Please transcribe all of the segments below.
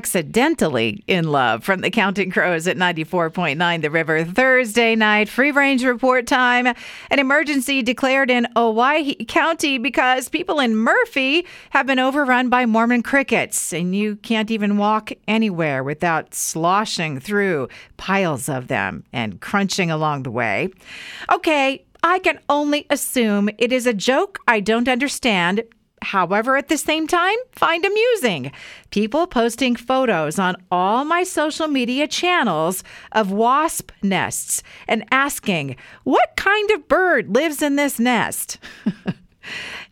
accidentally in love from the Counting Crows at 94.9 The River. Thursday night, free range report time. An emergency declared in Owyhee County because people in Murphy have been overrun by Mormon crickets, and you can't even walk anywhere without sloshing through piles of them and crunching along the way. Okay, I can only assume it is a joke I don't understand. However, at the same time, find amusing. People posting photos on all my social media channels of wasp nests and asking, what kind of bird lives in this nest?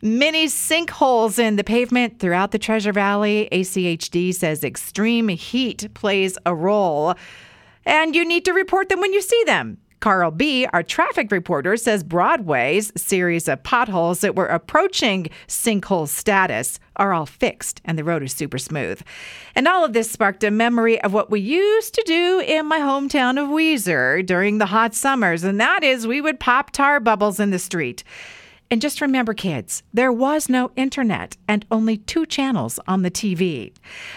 Many sinkholes in the pavement throughout the Treasure Valley. ACHD says extreme heat plays a role, and you need to report them when you see them. Carl B., our traffic reporter, says Broadway's series of potholes that were approaching sinkhole status are all fixed, and the road is super smooth. And all of this sparked a memory of what we used to do in my hometown of Weiser during the hot summers, and that is we would pop tar bubbles in the street. And just remember, kids, there was no internet and only 2 channels on the TV.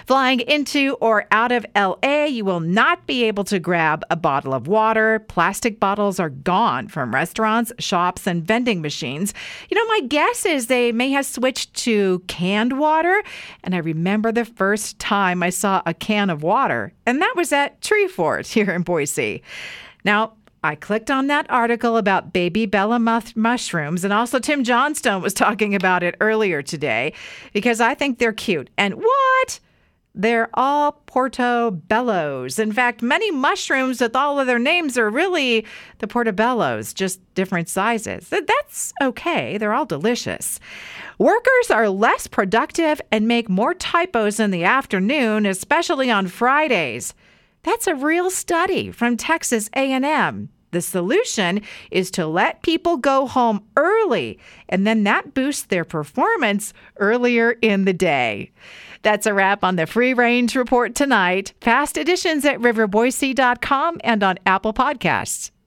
Flying into or out of L.A., you will not be able to grab a bottle of water. Plastic bottles are gone from restaurants, shops, and vending machines. You know, my guess is they may have switched to canned water. And I remember the first time I saw a can of water, and that was at Tree Fort here in Boise. Now, I clicked on that article about baby Bella mushrooms, and also Tim Johnstone was talking about it earlier today, because I think they're cute. And what? They're all Portobellos. In fact, many mushrooms with all of their names are really the Portobellos, just different sizes. That's okay. They're all delicious. Workers are less productive and make more typos in the afternoon, especially on Fridays. That's a real study from Texas A&M. The solution is to let people go home early, and then that boosts their performance earlier in the day. That's a wrap on the Free Range Report tonight. Past editions at RiverBoise.com and on Apple Podcasts.